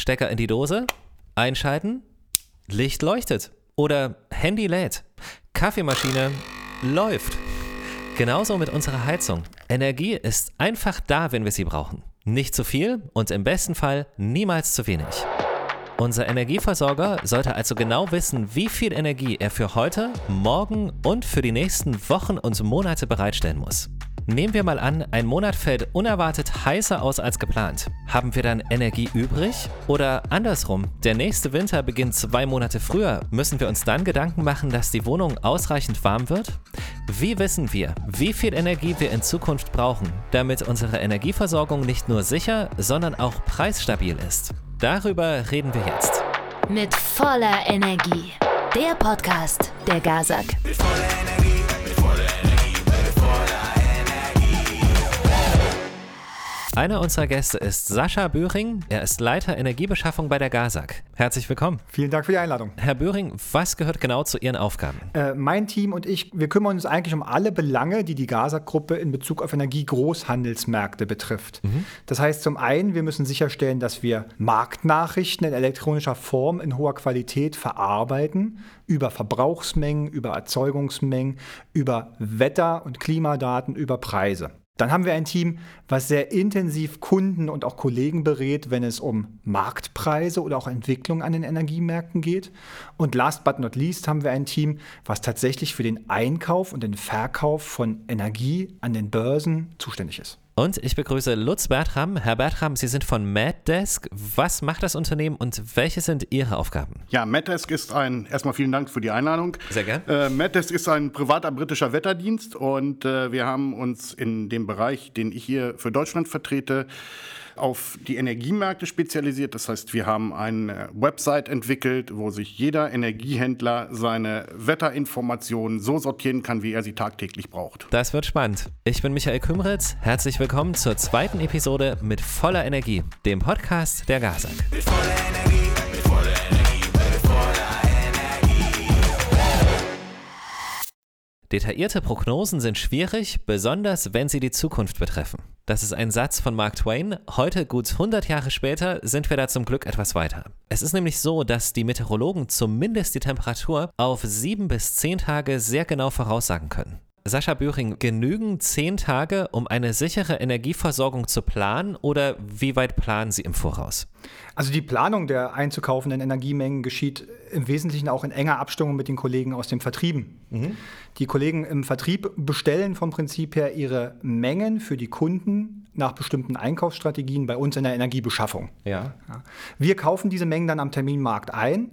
Stecker in die Dose, einschalten, Licht leuchtet oder Handy lädt, Kaffeemaschine läuft. Genauso mit unserer Heizung. Energie ist einfach da, wenn wir sie brauchen. Nicht zu viel und im besten Fall niemals zu wenig. Unser Energieversorger sollte also genau wissen, wie viel Energie er für heute, morgen und für die nächsten Wochen und Monate bereitstellen muss. Nehmen wir mal an, ein Monat fällt unerwartet heißer aus als geplant. Haben wir dann Energie übrig? Oder andersrum, der nächste Winter beginnt 2 Monate früher. Müssen wir uns dann Gedanken machen, dass die Wohnung ausreichend warm wird? Wie wissen wir, wie viel Energie wir in Zukunft brauchen, damit unsere Energieversorgung nicht nur sicher, sondern auch preisstabil ist? Darüber reden wir jetzt. Mit voller Energie. Der Podcast der GASAG. Mit voller Energie. Einer unserer Gäste ist Sascha Böhring. Er ist Leiter Energiebeschaffung bei der GASAG. Herzlich willkommen. Vielen Dank für die Einladung. Herr Böhring, was gehört genau zu Ihren Aufgaben? Mein Team und ich, wir kümmern uns eigentlich um alle Belange, die die GASAG-Gruppe in Bezug auf Energiegroßhandelsmärkte betrifft. Mhm. Das heißt zum einen, wir müssen sicherstellen, dass wir Marktnachrichten in elektronischer Form in hoher Qualität verarbeiten, über Verbrauchsmengen, über Erzeugungsmengen, über Wetter- und Klimadaten, über Preise. Dann haben wir ein Team, was sehr intensiv Kunden und auch Kollegen berät, wenn es um Marktpreise oder auch Entwicklung an den Energiemärkten geht. Und last but not least haben wir ein Team, was tatsächlich für den Einkauf und den Verkauf von Energie an den Börsen zuständig ist. Und ich begrüße Lutz Bertram. Herr Bertram, Sie sind von MetDesk. Was macht das Unternehmen und welche sind Ihre Aufgaben? Ja, MetDesk ist erstmal vielen Dank für die Einladung. Sehr gerne. MetDesk ist ein privater britischer Wetterdienst und wir haben uns in dem Bereich, den ich hier für Deutschland vertrete, auf die Energiemärkte spezialisiert. Das heißt, wir haben eine Website entwickelt, wo sich jeder Energiehändler seine Wetterinformationen so sortieren kann, wie er sie tagtäglich braucht. Das wird spannend. Ich bin Michael Kümritz. Herzlich willkommen zur 2. Episode mit voller Energie, dem Podcast der GASAG. Mit voller Energie. Detaillierte Prognosen sind schwierig, besonders wenn sie die Zukunft betreffen. Das ist ein Satz von Mark Twain. Heute, gut 100 Jahre später, sind wir da zum Glück etwas weiter. Es ist nämlich so, dass die Meteorologen zumindest die Temperatur auf 7 bis 10 Tage sehr genau voraussagen können. Sascha Böhring, genügen 10 Tage, um eine sichere Energieversorgung zu planen oder wie weit planen Sie im Voraus? Also die Planung der einzukaufenden Energiemengen geschieht im Wesentlichen auch in enger Abstimmung mit den Kollegen aus den Vertrieben. Mhm. Die Kollegen im Vertrieb bestellen vom Prinzip her ihre Mengen für die Kunden nach bestimmten Einkaufsstrategien bei uns in der Energiebeschaffung. Ja. Wir kaufen diese Mengen dann am Terminmarkt ein.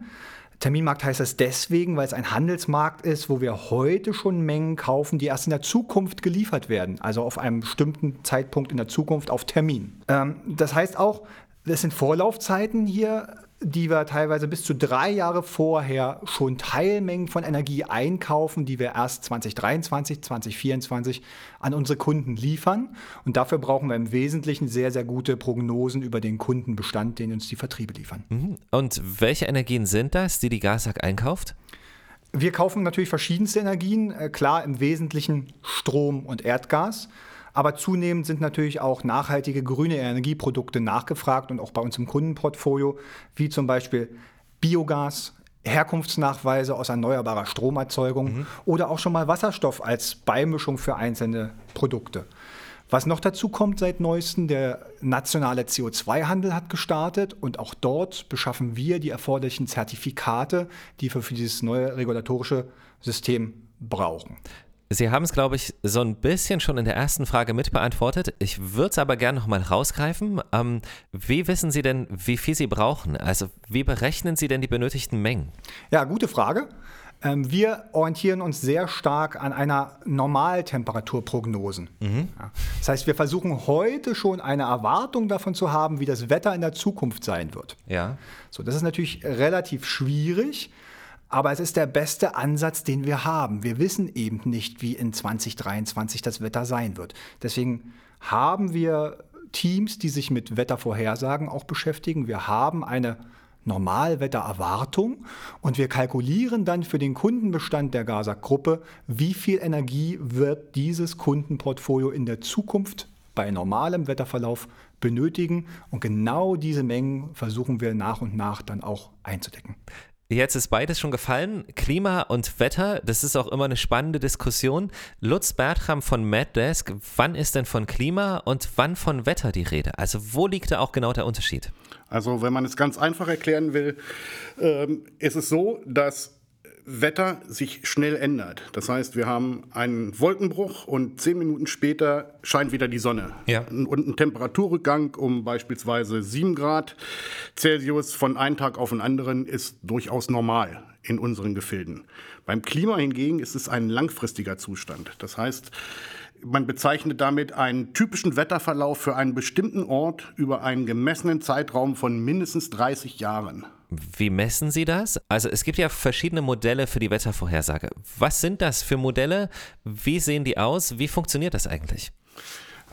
Terminmarkt heißt das deswegen, weil es ein Handelsmarkt ist, wo wir heute schon Mengen kaufen, die erst in der Zukunft geliefert werden. Also auf einem bestimmten Zeitpunkt in der Zukunft auf Termin. Das heißt auch, es sind Vorlaufzeiten hier, die wir teilweise bis zu 3 Jahre vorher schon Teilmengen von Energie einkaufen, die wir erst 2023, 2024 an unsere Kunden liefern. Und dafür brauchen wir im Wesentlichen sehr, sehr gute Prognosen über den Kundenbestand, den uns die Vertriebe liefern. Und welche Energien sind das, die GASAG einkauft? Wir kaufen natürlich verschiedenste Energien, klar im Wesentlichen Strom und Erdgas. Aber zunehmend sind natürlich auch nachhaltige grüne Energieprodukte nachgefragt und auch bei uns im Kundenportfolio, wie zum Beispiel Biogas, Herkunftsnachweise aus erneuerbarer Stromerzeugung oder auch schon mal Wasserstoff als Beimischung für einzelne Produkte. Was noch dazu kommt seit neuestem, der nationale CO2-Handel hat gestartet und auch dort beschaffen wir die erforderlichen Zertifikate, die wir für dieses neue regulatorische System brauchen. Sie haben es, glaube ich, so ein bisschen schon in der ersten Frage mitbeantwortet. Ich würde es aber gerne nochmal rausgreifen. Wie wissen Sie denn, wie viel Sie brauchen? Also wie berechnen Sie denn die benötigten Mengen? Ja, gute Frage. Wir orientieren uns sehr stark an einer Normaltemperaturprognosen. Mhm. Das heißt, wir versuchen heute schon eine Erwartung davon zu haben, wie das Wetter in der Zukunft sein wird. Ja. So, das ist natürlich relativ schwierig. Aber es ist der beste Ansatz, den wir haben. Wir wissen eben nicht, wie in 2023 das Wetter sein wird. Deswegen haben wir Teams, die sich mit Wettervorhersagen auch beschäftigen. Wir haben eine Normalwettererwartung und wir kalkulieren dann für den Kundenbestand der GASAG-Gruppe, wie viel Energie wird dieses Kundenportfolio in der Zukunft bei normalem Wetterverlauf benötigen. Und genau diese Mengen versuchen wir nach und nach dann auch einzudecken. Jetzt ist beides schon gefallen, Klima und Wetter, das ist auch immer eine spannende Diskussion. Lutz Bertram von MetDesk, wann ist denn von Klima und wann von Wetter die Rede? Also wo liegt da auch genau der Unterschied? Also wenn man es ganz einfach erklären will, ist es so, dass Wetter sich schnell ändert. Das heißt, wir haben einen Wolkenbruch und 10 Minuten später scheint wieder die Sonne. Ja. Und einen Temperaturrückgang um beispielsweise 7 Grad Celsius von einem Tag auf den anderen ist durchaus normal in unseren Gefilden. Beim Klima hingegen ist es ein langfristiger Zustand. Das heißt, man bezeichnet damit einen typischen Wetterverlauf für einen bestimmten Ort über einen gemessenen Zeitraum von mindestens 30 Jahren. Wie messen Sie das? Also es gibt ja verschiedene Modelle für die Wettervorhersage. Was sind das für Modelle? Wie sehen die aus? Wie funktioniert das eigentlich?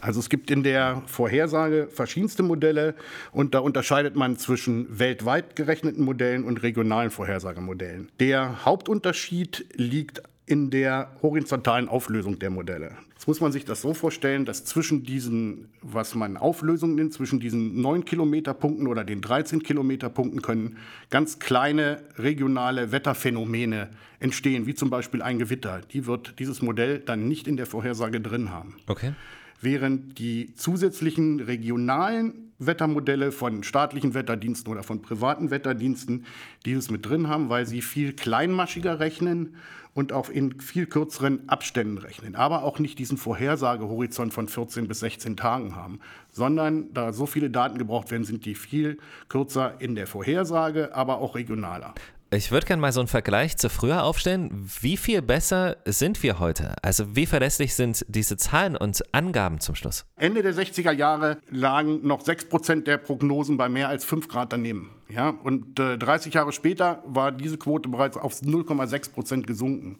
Also es gibt in der Vorhersage verschiedenste Modelle und da unterscheidet man zwischen weltweit gerechneten Modellen und regionalen Vorhersagemodellen. Der Hauptunterschied liegt in der horizontalen Auflösung der Modelle. Jetzt muss man sich das so vorstellen, dass zwischen diesen, was man Auflösung nennt, zwischen diesen 9-Kilometer-Punkten oder den 13-Kilometer-Punkten können ganz kleine regionale Wetterphänomene entstehen, wie zum Beispiel ein Gewitter. Die wird dieses Modell dann nicht in der Vorhersage drin haben. Okay. Während die zusätzlichen regionalen Wettermodelle von staatlichen Wetterdiensten oder von privaten Wetterdiensten dieses mit drin haben, weil sie viel kleinmaschiger rechnen und auch in viel kürzeren Abständen rechnen, aber auch nicht diesen Vorhersagehorizont von 14 bis 16 Tagen haben, sondern da so viele Daten gebraucht werden, sind die viel kürzer in der Vorhersage, aber auch regionaler. Ich würde gerne mal so einen Vergleich zu früher aufstellen. Wie viel besser sind wir heute? Also wie verlässlich sind diese Zahlen und Angaben zum Schluss? Ende der 60er Jahre lagen noch 6% der Prognosen bei mehr als 5 Grad daneben. Ja? Und 30 Jahre später war diese Quote bereits auf 0,6% gesunken.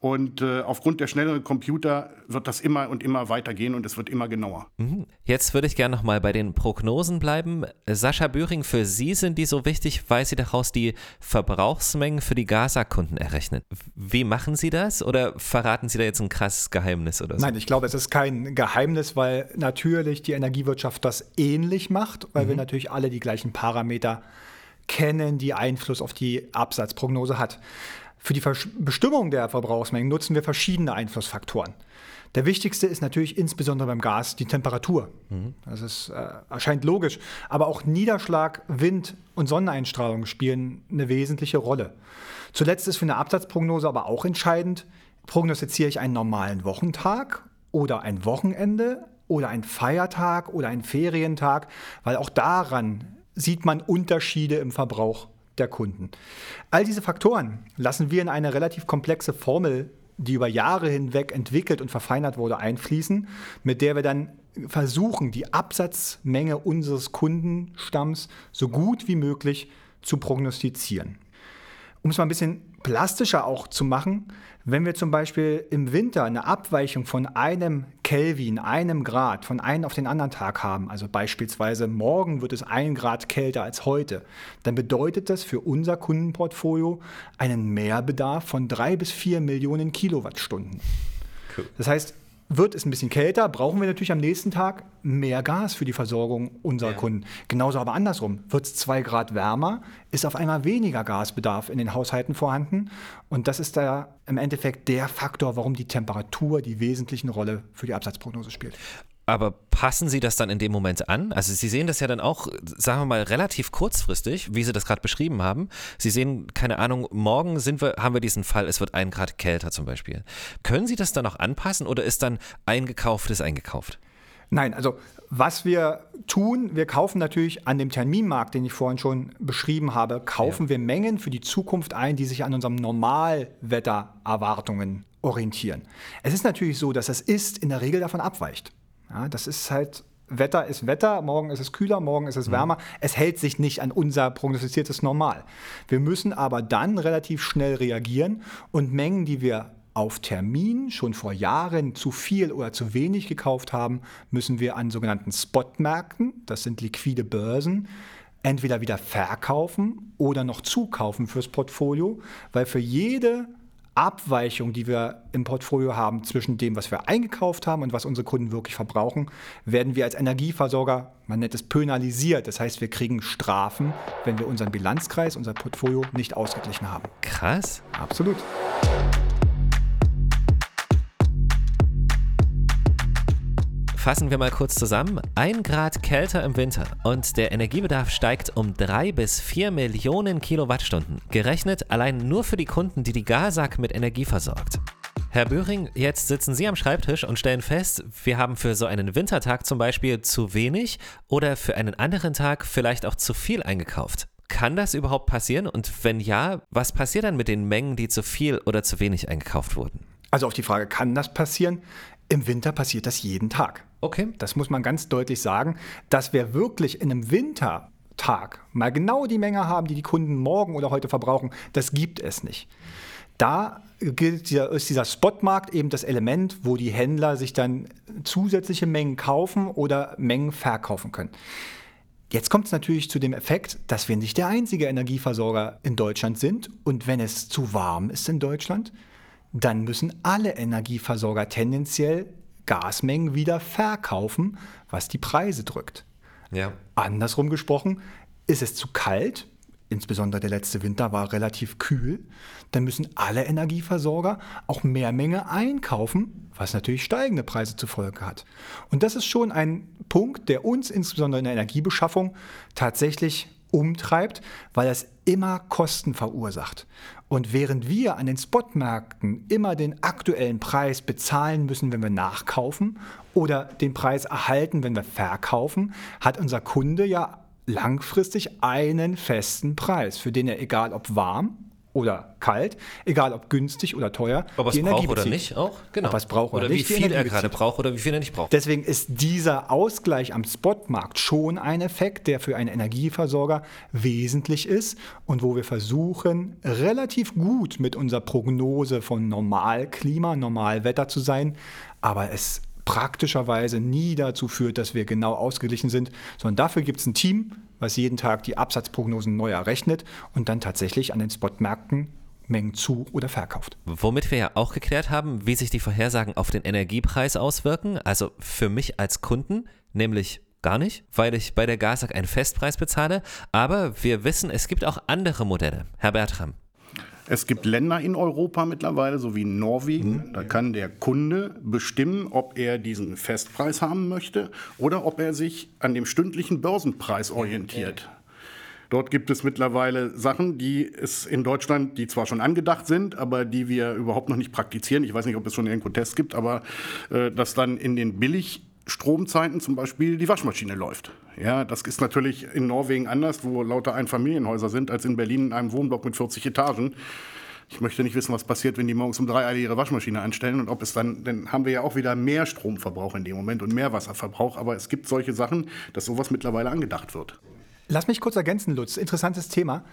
Und aufgrund der schnelleren Computer wird das immer und immer weitergehen und es wird immer genauer. Jetzt würde ich gerne nochmal bei den Prognosen bleiben. Sascha Böhring, für Sie sind die so wichtig, weil Sie daraus die Verbrauchsmengen für die GASAG-Kunden errechnen. Wie machen Sie das oder verraten Sie da jetzt ein krasses Geheimnis oder so? Nein, ich glaube, es ist kein Geheimnis, weil natürlich die Energiewirtschaft das ähnlich macht, weil wir natürlich alle die gleichen Parameter kennen, die Einfluss auf die Absatzprognose hat. Für die Bestimmung der Verbrauchsmengen nutzen wir verschiedene Einflussfaktoren. Der wichtigste ist natürlich insbesondere beim Gas die Temperatur. Das ist, erscheint logisch. Aber auch Niederschlag, Wind und Sonneneinstrahlung spielen eine wesentliche Rolle. Zuletzt ist für eine Absatzprognose aber auch entscheidend, prognostiziere ich einen normalen Wochentag oder ein Wochenende oder einen Feiertag oder einen Ferientag, weil auch daran sieht man Unterschiede im Verbrauch der Kunden. All diese Faktoren lassen wir in eine relativ komplexe Formel, die über Jahre hinweg entwickelt und verfeinert wurde, einfließen, mit der wir dann versuchen, die Absatzmenge unseres Kundenstamms so gut wie möglich zu prognostizieren. Um es mal ein bisschen plastischer auch zu machen, wenn wir zum Beispiel im Winter eine Abweichung von einem Kelvin, einem Grad, von einem auf den anderen Tag haben, also beispielsweise morgen wird es 1 Grad kälter als heute, dann bedeutet das für unser Kundenportfolio einen Mehrbedarf von 3 bis 4 Millionen Kilowattstunden. Cool. Das heißt, wird es ein bisschen kälter, brauchen wir natürlich am nächsten Tag mehr Gas für die Versorgung unserer Kunden. Genauso aber andersrum. Wird es 2 Grad wärmer, ist auf einmal weniger Gasbedarf in den Haushalten vorhanden. Und das ist da im Endeffekt der Faktor, warum die Temperatur die wesentliche Rolle für die Absatzprognose spielt. Aber passen Sie das dann in dem Moment an? Also Sie sehen das ja dann auch, sagen wir mal, relativ kurzfristig, wie Sie das gerade beschrieben haben. Sie sehen, keine Ahnung, morgen haben wir diesen Fall, es wird 1 Grad kälter zum Beispiel. Können Sie das dann auch anpassen oder ist dann Eingekauftes eingekauft? Nein, also was wir tun, wir kaufen natürlich an dem Terminmarkt, den ich vorhin schon beschrieben habe, kaufen wir Mengen für die Zukunft ein, die sich an unseren Normalwettererwartungen orientieren. Es ist natürlich so, dass das Ist in der Regel davon abweicht. Ja, das ist halt, Wetter ist Wetter, morgen ist es kühler, morgen ist es wärmer. Es hält sich nicht an unser prognostiziertes Normal. Wir müssen aber dann relativ schnell reagieren und Mengen, die wir auf Termin schon vor Jahren zu viel oder zu wenig gekauft haben, müssen wir an sogenannten Spotmärkten, das sind liquide Börsen, entweder wieder verkaufen oder noch zukaufen fürs Portfolio, weil für jede Abweichung, die wir im Portfolio haben zwischen dem, was wir eingekauft haben und was unsere Kunden wirklich verbrauchen, werden wir als Energieversorger, man nennt es penalisiert. Das heißt, wir kriegen Strafen, wenn wir unseren Bilanzkreis, unser Portfolio nicht ausgeglichen haben. Krass. Absolut. Fassen wir mal kurz zusammen. 1 Grad kälter im Winter und der Energiebedarf steigt um 3 bis 4 Millionen Kilowattstunden. Gerechnet allein nur für die Kunden, die die GASAG mit Energie versorgt. Herr Böhring, jetzt sitzen Sie am Schreibtisch und stellen fest, wir haben für so einen Wintertag zum Beispiel zu wenig oder für einen anderen Tag vielleicht auch zu viel eingekauft. Kann das überhaupt passieren? Und wenn ja, was passiert dann mit den Mengen, die zu viel oder zu wenig eingekauft wurden? Also auf die Frage, kann das passieren? Im Winter passiert das jeden Tag. Okay. Das muss man ganz deutlich sagen, dass wir wirklich in einem Wintertag mal genau die Menge haben, die die Kunden morgen oder heute verbrauchen, das gibt es nicht. Da gilt ist dieser Spotmarkt eben das Element, wo die Händler sich dann zusätzliche Mengen kaufen oder Mengen verkaufen können. Jetzt kommt es natürlich zu dem Effekt, dass wir nicht der einzige Energieversorger in Deutschland sind. Und wenn es zu warm ist in Deutschland, dann müssen alle Energieversorger tendenziell Gasmengen wieder verkaufen, was die Preise drückt. Ja. Andersrum gesprochen, ist es zu kalt, insbesondere der letzte Winter war relativ kühl, dann müssen alle Energieversorger auch mehr Menge einkaufen, was natürlich steigende Preise zur Folge hat. Und das ist schon ein Punkt, der uns insbesondere in der Energiebeschaffung tatsächlich umtreibt, weil das immer Kosten verursacht. Und während wir an den Spotmärkten immer den aktuellen Preis bezahlen müssen, wenn wir nachkaufen oder den Preis erhalten, wenn wir verkaufen, hat unser Kunde ja langfristig einen festen Preis, für den er, egal ob warm oder kalt, egal ob günstig oder teuer, ob er es braucht oder nicht auch, genau. Ob er es braucht oder nicht, wie viel er gerade braucht oder wie viel er nicht braucht. Deswegen ist dieser Ausgleich am Spotmarkt schon ein Effekt, der für einen Energieversorger wesentlich ist und wo wir versuchen, relativ gut mit unserer Prognose von Normalklima, Normalwetter zu sein, aber es praktischerweise nie dazu führt, dass wir genau ausgeglichen sind, sondern dafür gibt es ein Team, was jeden Tag die Absatzprognosen neu errechnet und dann tatsächlich an den Spotmärkten Mengen zu- oder verkauft. Womit wir ja auch geklärt haben, wie sich die Vorhersagen auf den Energiepreis auswirken, also für mich als Kunden, nämlich gar nicht, weil ich bei der GASAG einen Festpreis bezahle, aber wir wissen, es gibt auch andere Modelle. Herr Bertram. Es gibt Länder in Europa mittlerweile, so wie Norwegen, da kann der Kunde bestimmen, ob er diesen Festpreis haben möchte oder ob er sich an dem stündlichen Börsenpreis orientiert. Dort gibt es mittlerweile Sachen, die es in Deutschland, die zwar schon angedacht sind, aber die wir überhaupt noch nicht praktizieren. Ich weiß nicht, ob es schon irgendwo Tests gibt, aber dass dann in den Billigstromzeiten zum Beispiel die Waschmaschine läuft. Ja, das ist natürlich in Norwegen anders, wo lauter Einfamilienhäuser sind, als in Berlin in einem Wohnblock mit 40 Etagen. Ich möchte nicht wissen, was passiert, wenn die morgens um 3 Uhr ihre Waschmaschine anstellen und ob es dann haben wir ja auch wieder mehr Stromverbrauch in dem Moment und mehr Wasserverbrauch. Aber es gibt solche Sachen, dass sowas mittlerweile angedacht wird. Lass mich kurz ergänzen, Lutz. Interessantes Thema.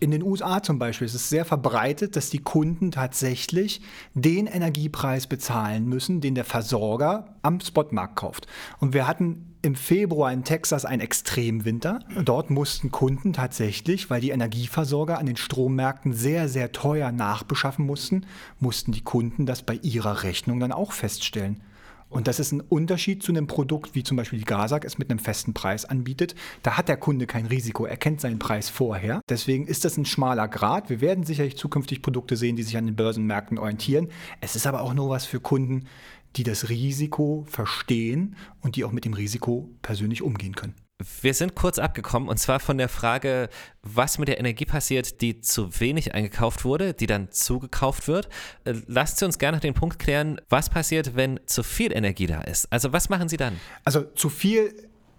In den USA zum Beispiel ist es sehr verbreitet, dass die Kunden tatsächlich den Energiepreis bezahlen müssen, den der Versorger am Spotmarkt kauft. Und wir hatten im Februar in Texas einen Extremwinter. Dort mussten Kunden tatsächlich, weil die Energieversorger an den Strommärkten sehr, sehr teuer nachbeschaffen mussten, mussten die Kunden das bei ihrer Rechnung dann auch feststellen. Und das ist ein Unterschied zu einem Produkt, wie zum Beispiel die GASAG es mit einem festen Preis anbietet. Da hat der Kunde kein Risiko, er kennt seinen Preis vorher. Deswegen ist das ein schmaler Grat. Wir werden sicherlich zukünftig Produkte sehen, die sich an den Börsenmärkten orientieren. Es ist aber auch nur was für Kunden, die das Risiko verstehen und die auch mit dem Risiko persönlich umgehen können. Wir sind kurz abgekommen und zwar von der Frage, was mit der Energie passiert, die zu wenig eingekauft wurde, die dann zugekauft wird. Lasst Sie uns gerne den Punkt klären, was passiert, wenn zu viel Energie da ist? Also was machen Sie dann? Also zu viel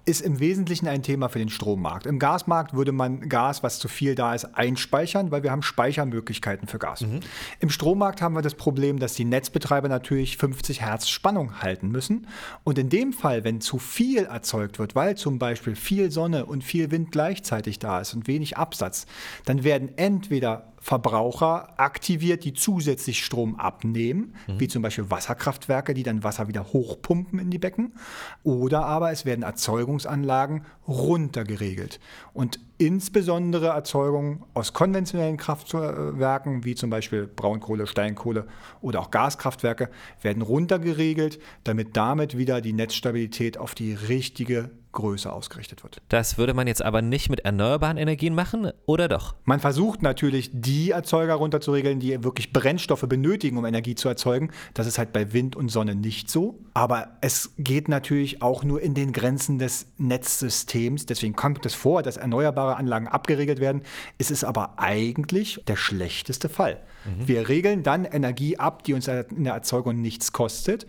ist im Wesentlichen ein Thema für den Strommarkt. Im Gasmarkt würde man Gas, was zu viel da ist, einspeichern, weil wir haben Speichermöglichkeiten für Gas. Mhm. Im Strommarkt haben wir das Problem, dass die Netzbetreiber natürlich 50 Hertz Spannung halten müssen. Und in dem Fall, wenn zu viel erzeugt wird, weil zum Beispiel viel Sonne und viel Wind gleichzeitig da ist und wenig Absatz, dann werden entweder Verbraucher aktiviert, die zusätzlich Strom abnehmen, wie zum Beispiel Wasserkraftwerke, die dann Wasser wieder hochpumpen in die Becken. Oder aber es werden Erzeugungen Verbrauchsanlagen runtergeregelt. Und insbesondere Erzeugung aus konventionellen Kraftwerken, wie zum Beispiel Braunkohle, Steinkohle oder auch Gaskraftwerke, werden runtergeregelt, damit wieder die Netzstabilität auf die richtige Größe ausgerichtet wird. Das würde man jetzt aber nicht mit erneuerbaren Energien machen, oder doch? Man versucht natürlich, die Erzeuger runterzuregeln, die wirklich Brennstoffe benötigen, um Energie zu erzeugen. Das ist halt bei Wind und Sonne nicht so. Aber es geht natürlich auch nur in den Grenzen des Netzsystems. Deswegen kommt es vor, dass erneuerbare Anlagen abgeregelt werden. Es ist aber eigentlich der schlechteste Fall. Mhm. Wir regeln dann Energie ab, die uns in der Erzeugung nichts kostet.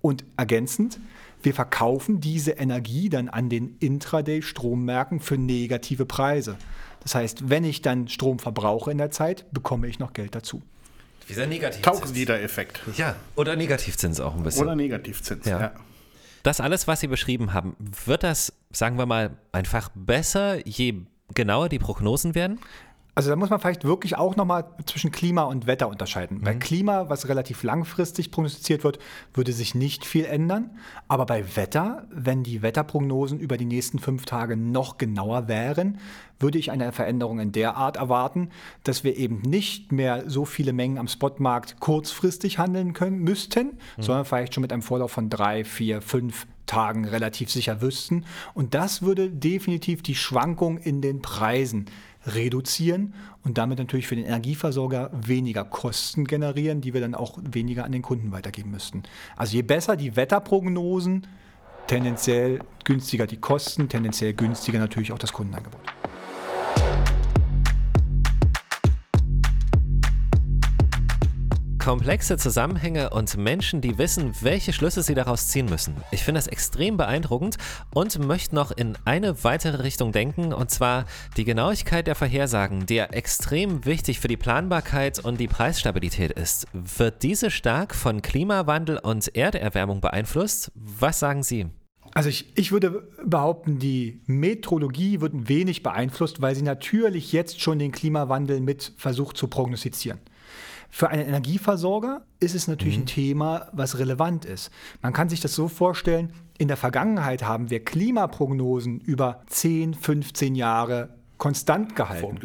Und ergänzend, wir verkaufen diese Energie dann an den Intraday-Strommärkten für negative Preise. Das heißt, wenn ich dann Strom verbrauche in der Zeit, bekomme ich noch Geld dazu. Dieser Negativzins. Tausendslieder-Effekt. Ja, oder Negativzins auch ein bisschen. Oder Negativzins, ja. Das alles, was Sie beschrieben haben, wird das, sagen wir mal, einfach besser, je genauer die Prognosen werden? Also da muss man vielleicht wirklich auch nochmal zwischen Klima und Wetter unterscheiden. Mhm. Bei Klima, was relativ langfristig prognostiziert wird, würde sich nicht viel ändern. Aber bei Wetter, wenn die Wetterprognosen über die nächsten 5 Tage noch genauer wären, würde ich eine Veränderung in der Art erwarten, dass wir eben nicht mehr so viele Mengen am Spotmarkt kurzfristig handeln müssten, sondern vielleicht schon mit einem Vorlauf von 3, 4, 5 Tagen relativ sicher wüssten. Und das würde definitiv die Schwankung in den Preisen reduzieren und damit natürlich für den Energieversorger weniger Kosten generieren, die wir dann auch weniger an den Kunden weitergeben müssten. Also je besser die Wetterprognosen, tendenziell günstiger die Kosten, tendenziell günstiger natürlich auch das Kundenangebot. Komplexe Zusammenhänge und Menschen, die wissen, welche Schlüsse sie daraus ziehen müssen. Ich finde das extrem beeindruckend und möchte noch in eine weitere Richtung denken, und zwar die Genauigkeit der Vorhersagen, die ja extrem wichtig für die Planbarkeit und die Preisstabilität ist. Wird diese stark von Klimawandel und Erderwärmung beeinflusst? Was sagen Sie? Also ich würde behaupten, die Meteorologie wird ein wenig beeinflusst, weil sie natürlich jetzt schon den Klimawandel mit versucht zu prognostizieren. Für einen Energieversorger ist es natürlich ein Thema, was relevant ist. Man kann sich das so vorstellen, in der Vergangenheit haben wir Klimaprognosen über 10, 15 Jahre konstant gehalten.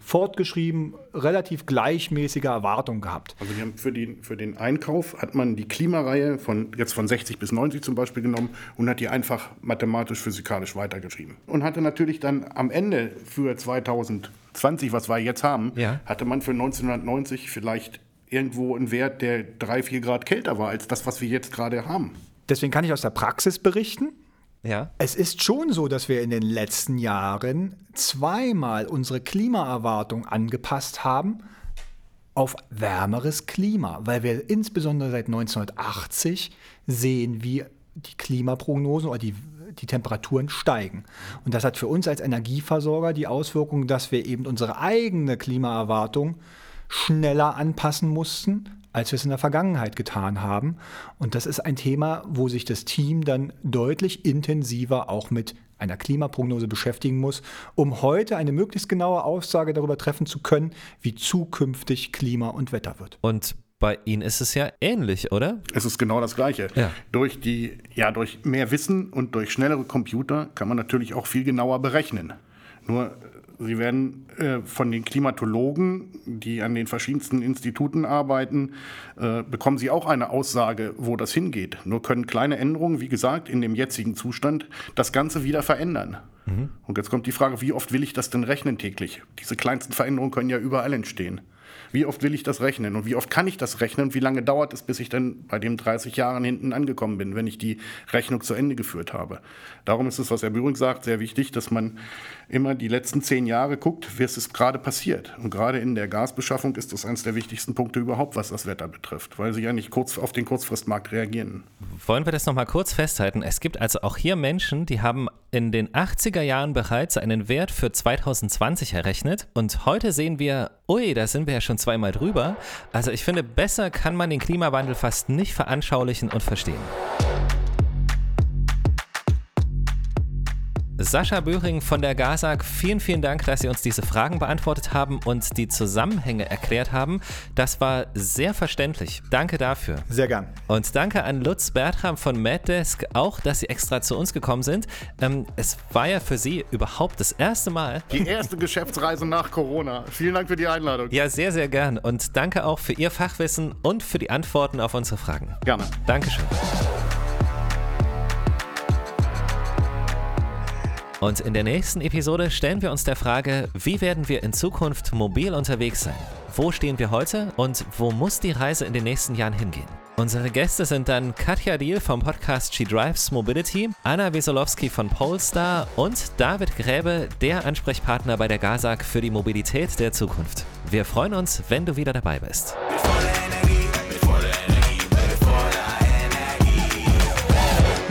Fortgeschrieben, relativ gleichmäßige Erwartungen gehabt. Also wir haben für den Einkauf hat man die Klimareihe von 60 bis 90 zum Beispiel genommen und hat die einfach mathematisch-physikalisch weitergeschrieben. Und hatte natürlich dann am Ende für 2020, was wir jetzt haben, hatte man für 1990 vielleicht irgendwo einen Wert, der 3-4 Grad kälter war als das, was wir jetzt gerade haben. Deswegen kann ich aus der Praxis berichten. Ja. Es ist schon so, dass wir in den letzten Jahren zweimal unsere Klimaerwartung angepasst haben auf wärmeres Klima, weil wir insbesondere seit 1980 sehen, wie die Klimaprognosen oder die Temperaturen steigen. Und das hat für uns als Energieversorger die Auswirkung, dass wir eben unsere eigene Klimaerwartung schneller anpassen mussten, als wir es in der Vergangenheit getan haben. Und das ist ein Thema, wo sich das Team dann deutlich intensiver auch mit einer Klimaprognose beschäftigen muss, um heute eine möglichst genaue Aussage darüber treffen zu können, wie zukünftig Klima und Wetter wird. Und bei Ihnen ist es ja ähnlich, oder? Es ist genau das Gleiche. Ja. Durch mehr Wissen und durch schnellere Computer kann man natürlich auch viel genauer berechnen. Nur sie werden von den Klimatologen, die an den verschiedensten Instituten arbeiten, bekommen sie auch eine Aussage, wo das hingeht. Nur können kleine Änderungen, wie gesagt, in dem jetzigen Zustand das Ganze wieder verändern. Mhm. Und jetzt kommt die Frage, wie oft will ich das denn rechnen täglich? Diese kleinsten Veränderungen können ja überall entstehen. Wie oft will ich das rechnen und wie oft kann ich das rechnen und wie lange dauert es, bis ich dann bei dem 30 Jahren hinten angekommen bin, wenn ich die Rechnung zu Ende geführt habe. Darum ist es, was Herr Böhring sagt, sehr wichtig, dass man immer die letzten 10 Jahre guckt, was ist gerade passiert. Und gerade in der Gasbeschaffung ist das eines der wichtigsten Punkte überhaupt, was das Wetter betrifft, weil sie ja nicht kurz auf den Kurzfristmarkt reagieren. Wollen wir das nochmal kurz festhalten? Es gibt also auch hier Menschen, die haben in den 80er Jahren bereits einen Wert für 2020 errechnet und heute sehen wir, ui, da sind wir ja schon zweimal drüber. Also ich finde, besser kann man den Klimawandel fast nicht veranschaulichen und verstehen. Sascha Böhring von der GASAG, vielen, vielen Dank, dass Sie uns diese Fragen beantwortet haben und die Zusammenhänge erklärt haben. Das war sehr verständlich. Danke dafür. Sehr gern. Und danke an Lutz Bertram von MetDesk, auch, dass Sie extra zu uns gekommen sind. Es war ja für Sie überhaupt das erste Mal. Die erste Geschäftsreise nach Corona. Vielen Dank für die Einladung. Ja, sehr, sehr gern. Und danke auch für Ihr Fachwissen und für die Antworten auf unsere Fragen. Gerne. Dankeschön. Und in der nächsten Episode stellen wir uns der Frage, wie werden wir in Zukunft mobil unterwegs sein? Wo stehen wir heute und wo muss die Reise in den nächsten Jahren hingehen? Unsere Gäste sind dann Katja Diehl vom Podcast She Drives Mobility, Anna Wesolowski von Polestar und David Gräbe, der Ansprechpartner bei der GASAG für die Mobilität der Zukunft. Wir freuen uns, wenn du wieder dabei bist.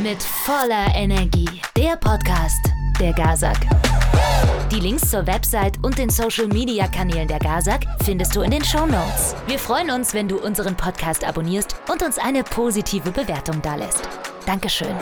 Mit voller Energie. Der Podcast der GASAG. Die Links zur Website und den Social-Media-Kanälen der GASAG findest du in den Shownotes. Wir freuen uns, wenn du unseren Podcast abonnierst und uns eine positive Bewertung dalässt. Dankeschön.